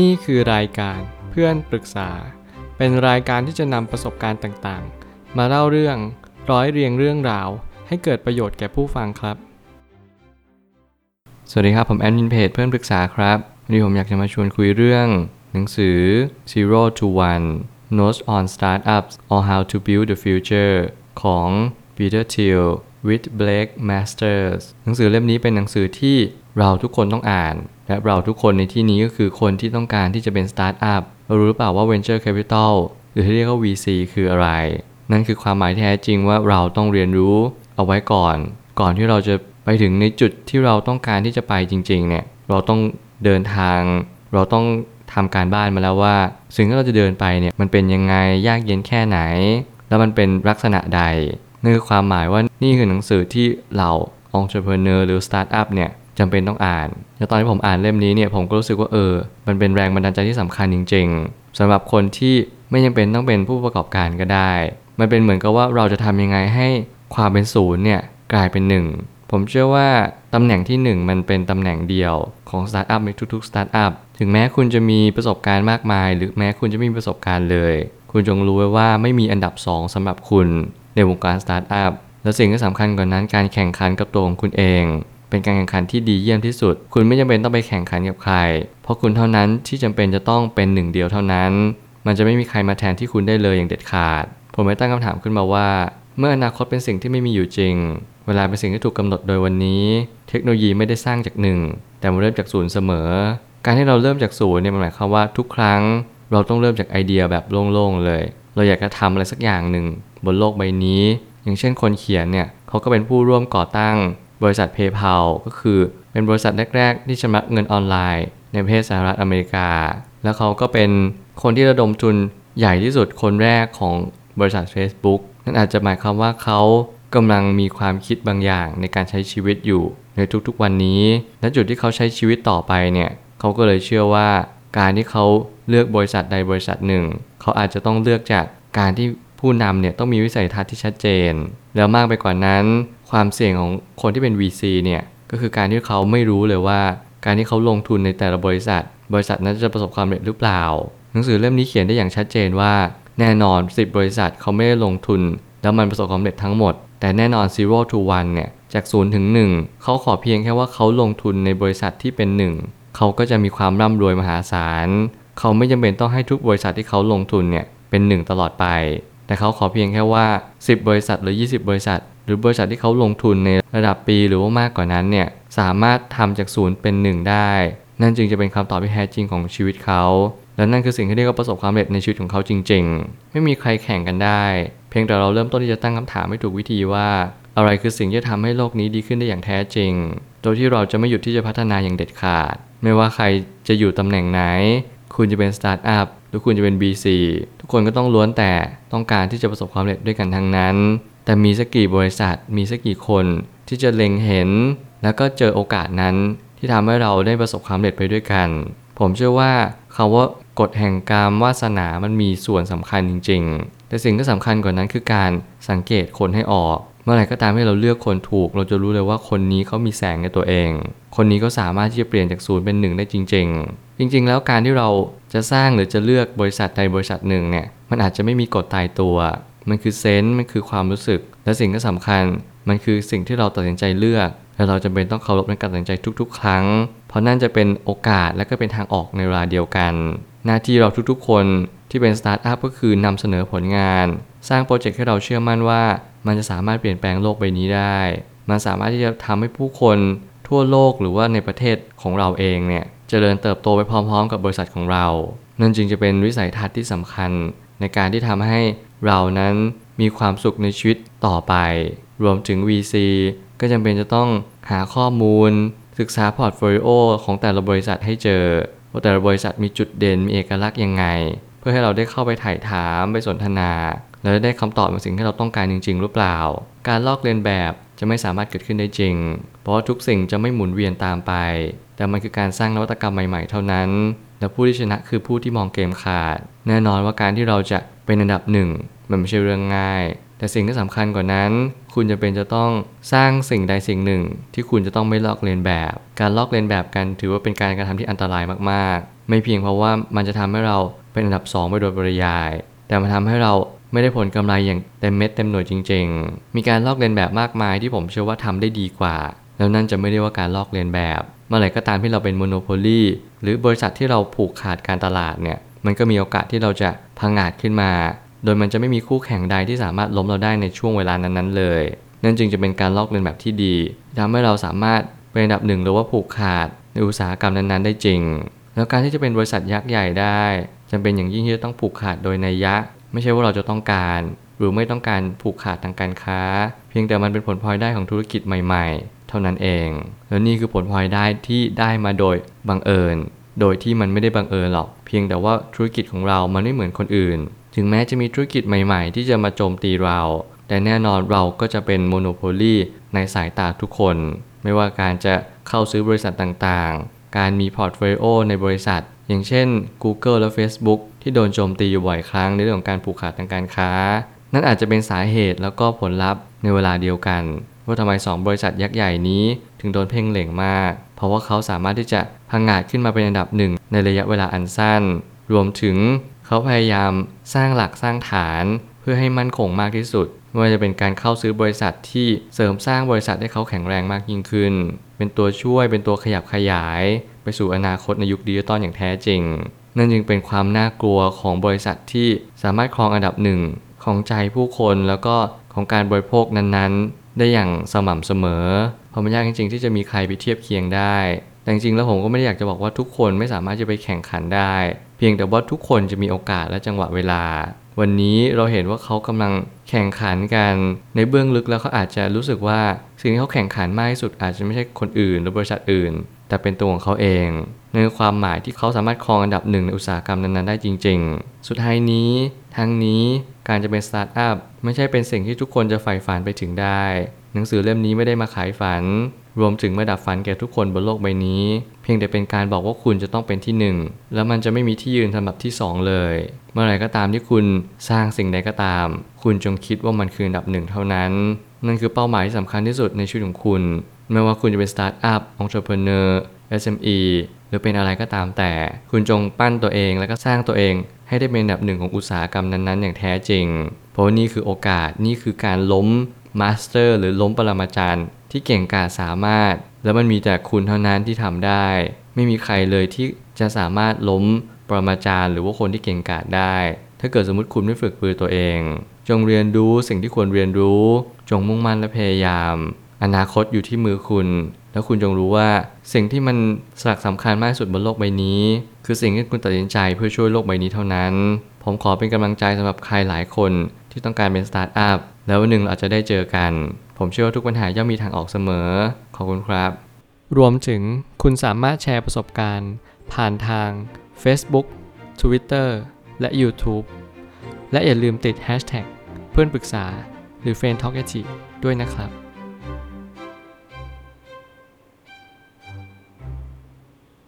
นี่คือรายการเพื่อนปรึกษาเป็นรายการที่จะนำประสบการณ์ต่างๆมาเล่าเรื่องร้อยเรียงเรื่องราวให้เกิดประโยชน์แก่ผู้ฟังครับสวัสดีครับผมแอดมินเพจเพื่อนปรึกษาครับวันนี้ผมอยากจะมาชวนคุยเรื่องหนังสือ Zero to One Notes on Startups or How to Build the Future ของ Peter Thiel with Blake Masters หนังสือเล่มนี้เป็นหนังสือที่เราทุกคนต้องอ่านและเราทุกคนในที่นี้ก็คือคนที่ต้องการที่จะเป็นสตาร์ทอัพเรารู้หรือเปล่าว่า Venture Capital หรือที่เรียกว่า VC คืออะไรนั่นคือความหมายที่แท้จริงว่าเราต้องเรียนรู้เอาไว้ก่อนที่เราจะไปถึงในจุดที่เราต้องการที่จะไปจริงๆเนี่ยเราต้องเดินทางเราต้องทำการบ้านมาแล้วว่าสิ่งที่เราจะเดินไปเนี่ยมันเป็นยังไงยากเย็นแค่ไหนแล้วมันเป็นลักษณะใดนั่นคือความหมายว่านี่คือหนังสือที่เรา entrepreneur หรือ startup เนี่ยจำเป็นต้องอ่านแล้วตอนที่ผมอ่านเล่มนี้เนี่ยผมก็รู้สึกว่ามันเป็นแรงบันดาลใจที่สำคัญจริงๆสำหรับคนที่ไม่จำเป็นต้องเป็นผู้ประกอบการก็ได้มันเป็นเหมือนกับว่าเราจะทำยังไงให้ความเป็นศูนย์เนี่ยกลายเป็นหนึ่งผมเชื่อว่าตำแหน่งที่หนึ่งมันเป็นตำแหน่งเดียวของสตาร์ทอัพในทุกๆสตาร์ทอัพถึงแม้คุณจะมีประสบการณ์มากมายหรือแม้คุณจะไม่มีประสบการณ์เลยคุณจงรู้ไว้ว่าไม่มีอันดับ2สำหรับคุณในวงการสตาร์ทอัพและสิ่งที่สำคัญกว่านั้นการแข่งขันกับตัวของคุณเองเป็นการแข่งขันที่ดีเยี่ยมที่สุดคุณไม่จำเป็นต้องไปแข่งขันกับใครเพราะคุณเท่านั้นที่จำเป็นจะต้องเป็นหนึ่งเดียวเท่านั้นมันจะไม่มีใครมาแทนที่คุณได้เลยอย่างเด็ดขาดผมได้ตั้งคำถามขึ้นมาว่าเมื่ออนาคตเป็นสิ่งที่ไม่มีอยู่จริงเวลาเป็นสิ่งที่ถูกกำหนดโดยวันนี้เทคโนโลยีไม่ได้สร้างจากหนึ่งแต่มันเริ่มจากศูนย์เสมอการที่เราเริ่มจากศูนย์เนี่ยมันหมายความว่าทุกครั้งเราต้องเริ่มจากไอเดียแบบโล่งๆเลยเราอยากจะทำอะไรสักอย่างหนึ่งบนโลกใบนี้อย่างเช่นคนเขียนเนี่ยเขาก็เป็นผู้ร่วมก่อตั้งบริษัท PayPal ก็คือเป็นบริษัทแรกๆที่ชำระเงินออนไลน์ในประเทศสหรัฐอเมริกาแล้วเขาก็เป็นคนที่ระดมทุนใหญ่ที่สุดคนแรกของบริษัท Facebook นั่นอาจจะหมายความว่าเขากำลังมีความคิดบางอย่างในการใช้ชีวิตอยู่ในทุกๆวันนี้และจุดที่เขาใช้ชีวิตต่อไปเนี่ยเขาก็เลยเชื่อว่าการที่เขาเลือกบริษัทใดบริษัทหนึ่งเขาอาจจะต้องเลือกจากการที่ผู้นำเนี่ยต้องมีวิสัยทัศน์ที่ชัดเจนแล้วมากไปกว่านั้นความเสี่ยงของคนที่เป็น VC เนี่ยก็คือการที่เขาไม่รู้เลยว่าการที่เขาลงทุนในแต่ละบริษัทนั้นจะประสบความสำเร็จหรือเปล่าหนังสือเล่มนี้เขียนได้อย่างชัดเจนว่าแน่นอน10บริษัทเขาไม่ได้ลงทุนแล้วมันประสบความสำเร็จทั้งหมดแต่แน่นอน Zero to One เนี่ยจาก0ถึง1เขาขอเพียงแค่ว่าเขาลงทุนในบริษัทที่เป็น1เขาก็จะมีความร่ำรวยมหาศาลเขาไม่จำเป็นต้องให้ทุกบริษัทที่เขาลงทุนเนี่ยเป็น1ตลอดไปแต่เขาขอเพียงแค่ว่า10บริษัทหรือ20บริษัทหรือบริษัทที่เขาลงทุนในระดับปีหรือว่ามากกว่านั้นเนี่ยสามารถทำจาก0เป็น1ได้นั่นจึงจะเป็นคำตอบที่แท้จริงของชีวิตเขาและนั่นคือสิ่งที่เรียกว่าประสบความสำเร็จในชีวิตของเขาจริงๆไม่มีใครแข่งกันได้เพียงแต่เราเริ่มต้นที่จะตั้งคำถามให้ถูกวิธีว่าอะไรคือสิ่งที่จะทำให้โลกนี้ดีขึ้นได้อย่างแท้จริงโดยที่เราจะไม่หยุดที่จะพัฒนาอย่างเด็ดขาดไม่ว่าใครจะอยู่ตำแหน่งไหนคุณจะเป็นสตาร์ทอัพหรือคุณจะเป็น BC ทุกคนก็ต้องล้วนแต่ต้องการที่จะประสบความสำเร็จด้วยกันทั้งนั้นแต่มีสักกี่บริษัทมีสักกี่คนที่จะเล็งเห็นแล้วก็เจอโอกาสนั้นที่ทำให้เราได้ประสบความสำเร็จไปด้วยกันผมเชื่อว่าคำว่ากฎแห่งกรรมวาสนามันมีส่วนสำคัญจริงๆแต่สิ่งที่สำคัญกว่านั้นคือการสังเกตคนให้ออกเมื่อไหร่ก็ตามที่เราเลือกคนถูกเราจะรู้เลยว่าคนนี้เขามีแสงในตัวเองคนนี้ก็สามารถที่จะเปลี่ยนจากศูนย์เป็นหนึ่งได้จริงๆจริงๆแล้วการที่เราจะสร้างหรือจะเลือกบริษัทใดบริษัทหนึ่งเนี่ยมันอาจจะไม่มีกฎตายตัวมันคือเซนส์มันคือความรู้สึกและสิ่งที่สำคัญมันคือสิ่งที่เราตัดสินใจเลือกและเราจำเป็นต้องเคารพในการตัดสินใจทุกๆครั้งเพราะนั่นจะเป็นโอกาสและก็เป็นทางออกในเวลาเดียวกันหน้าที่เราทุกๆคนที่เป็นสตาร์ทอัพก็คือนำเสนอผลงานสร้างโปรเจกต์ให้เราเชื่อมั่นว่ามันจะสามารถเปลี่ยนแปลงโลกใบนี้ได้มันสามารถที่จะทำให้ผู้คนทั่วโลกหรือว่าในประเทศของเราเองเนี่ยเจริญเติบโตไปพร้อมๆกับบริษัทของเรานั่นจึงจะเป็นวิสัยทัศน์ที่สำคัญในการที่ทำให้เรานั้นมีความสุขในชีวิตต่อไปรวมถึง VC ก็จำเป็นจะต้องหาข้อมูลศึกษาพอร์ตโฟลิโอของแต่ละบริษัทให้เจอว่าแต่ละบริษัทมีจุดเด่นมีเอกลักษณ์ยังไงเพื่อให้เราได้เข้าไปไถ่ถามไปสนทนาและได้คำตอบในสิ่งที่เราต้องการจริงๆหรือเปล่าการลอกเลียนแบบจะไม่สามารถเกิดขึ้นได้จริงเพราะทุกสิ่งจะไม่หมุนเวียนตามไปแต่มันคือการสร้างนวัตกรรมใหม่ๆเท่านั้นและผู้ที่ชนะคือผู้ที่มองเกมขาดแน่นอนว่าการที่เราจะเป็นอันดับหนึ่งมันไม่ใช่เรื่องง่ายแต่สิ่งที่สำคัญกว่านั้นคุณจะเป็นจะต้องสร้างสิ่งใดสิ่งหนึ่งที่คุณจะต้องไม่ลอกเลียนแบบการลอกเลียนแบบกันถือว่าเป็นการกระทำที่อันตรายมากๆ ไม่เพียงเพราะว่ามันจะทำให้เราเป็นอันดับ2ไปโดยปริยายแต่มันทำให้เราไม่ได้ผลกำไรอย่างเต็มเม็ดเต็มหน่วยจริงๆมีการลอกเลียนแบบมากมายที่ผมเชื่อว่าทำได้ดีกว่าแล้วนั่นจะไม่ได้ว่าการลอกเลียนแบบเมื่อไหร่ก็ตามที่เราเป็นโมโนโพลีหรือบริษัทที่เราผูกขาดการตลาดเนี่ยมันก็มีโอกาสที่เราจะพังอาจขึ้นมาโดยมันจะไม่มีคู่แข่งใดที่สามารถล้มเราได้ในช่วงเวลานั้นๆเลยนั่นจึงจะเป็นการลอกเลียนแบบที่ดีทำให้เราสามารถเป็นอันดับหนึ่งหรือว่าผูกขาดในอุตสาหกรรมนั้นๆได้จริงแล้วการที่จะเป็นบริษัทยักษ์ใหญ่ได้จำเป็นอย่างยิ่งที่จะต้องผูกขาดโดยนัยยะไม่ใช่ว่าเราจะต้องการหรือไม่ต้องการผูกขาดทางการค้าเพียงแต่มันเป็นผลพลอยได้ของธุรกิจใหม่ๆเท่านั้นเองแล้วนี่คือผลพลอยได้ที่ได้มาโดยบังเอิญโดยที่มันไม่ได้บังเอิญหรอกเพียงแต่ว่าธุรกิจของเรามันไม่เหมือนคนอื่นถึงแม้จะมีธุรกิจใหม่ๆที่จะมาโจมตีเราแต่แน่นอนเราก็จะเป็นโมโนโพลีในสายตาทุกคนไม่ว่าการจะเข้าซื้อบริษัทต่างๆการมีพอร์ตโฟลิโอในบริษัทอย่างเช่น Google และ Facebook ที่โดนโจมตีอยู่บ่อยครั้งในเรื่องของการผูกขาดทางการค้านั่นอาจจะเป็นสาเหตุแล้วก็ผลลัพธ์ในเวลาเดียวกันว่าทำไม2บริษัทยักษ์ใหญ่นี้ถึงโดนเพ่งเล็งมากเพราะว่าเขาสามารถที่จะพังอาจขึ้นมาเป็นอันดับหนึ่งในระยะเวลาอันสั้นรวมถึงเขาพยายามสร้างหลักสร้างฐานเพื่อให้มั่นคงมากที่สุดไม่ว่าจะเป็นการเข้าซื้อบริษัทที่เสริมสร้างบริษัทให้เขาแข็งแรงมากยิ่งขึ้นเป็นตัวช่วยเป็นตัวขยับขยายไปสู่อนาคตในยุคดิจิตอลอย่างแท้จริงนั่นจึงเป็นความน่ากลัวของบริษัทที่สามารถครองอันดับหนึ่งของใจผู้คนแล้วก็ของการบริโภคนั้นๆได้อย่างสม่ำเสมอเพราะมันยากจริงๆที่จะมีใครไปเทียบเคียงได้แต่จริงๆแล้วผมก็ไม่ได้อยากจะบอกว่าทุกคนไม่สามารถจะไปแข่งขันได้เพียงแต่ว่าทุกคนจะมีโอกาสและจังหวะเวลาวันนี้เราเห็นว่าเขากำลังแข่งขันกันในเบื้องลึกแล้วเขาอาจจะรู้สึกว่าสิ่งที่เขาแข่งขันมากที่สุดอาจจะไม่ใช่คนอื่นหรือบริษัทอื่นแต่เป็นตัวของเขาเองในความหมายที่เขาสามารถครองอันดับหนึ่งในอุตสาหกรรมนั้นๆได้จริงๆสุดท้ายนี้ทั้งนี้การจะเป็นสตาร์ทอัพไม่ใช่เป็นสิ่งที่ทุกคนจะใฝ่ฝันไปถึงได้หนังสือเล่มนี้ไม่ได้มาขายฝันรวมถึงมาดับฝันแก่ทุกคนบนโลกใบนี้เพียงแต่เป็นการบอกว่าคุณจะต้องเป็นที่1แล้วมันจะไม่มีที่ยืนสำหรับที่2เลยเมื่อไหร่ก็ตามที่คุณสร้างสิ่งใดก็ตามคุณจงคิดว่ามันคืออันดับ1เท่านั้นนั่นคือเป้าหมายที่สำคัญที่สุดในชีวิตของคุณไม่ว่าคุณจะเป็นสตาร์ทอัพองค์ประกอบSME หรือเป็นอะไรก็ตามแต่คุณจงปั้นตัวเองแล้วก็สร้างตัวเองให้ได้เป็นอันดับ1ของอุตสาหกรรมนั้นๆอย่างแท้จริงเพราะนี่คือโอกาสนี่คือการล้มมาสเตอร์หรือล้มปรมาจารย์ที่เก่งกาจสามารถแล้วมันมีแต่คุณเท่านั้นที่ทำได้ไม่มีใครเลยที่จะสามารถล้มปรมาจารย์หรือว่าคนที่เก่งกาจได้ถ้าเกิดสมมติคุณไม่ฝึกปรือตัวเองจงเรียนรู้สิ่งที่ควรเรียนรู้จงมุ่งมั่นและพยายามอนาคตอยู่ที่มือคุณแล้วคุณจงรู้ว่าสิ่งที่มันสำคัญมากที่สุดบนโลกใบนี้คือสิ่งที่คุณตัดสินใจเพื่อช่วยโลกใบนี้เท่านั้นผมขอเป็นกำลังใจสำหรับใครหลายคนที่ต้องการเป็นสตาร์ทอัพแล้ววันหนึ่งเราอาจจะได้เจอกันผมเชื่อว่าทุกปัญหาย่อมมีทางออกเสมอขอบคุณครับรวมถึงคุณสามารถแชร์ประสบการณ์ผ่านทาง Facebook Twitter และ YouTube และอย่าลืมติด Hashtag เพื่อนปรึกษาหรือ Friend Talk ด้วยนะครับ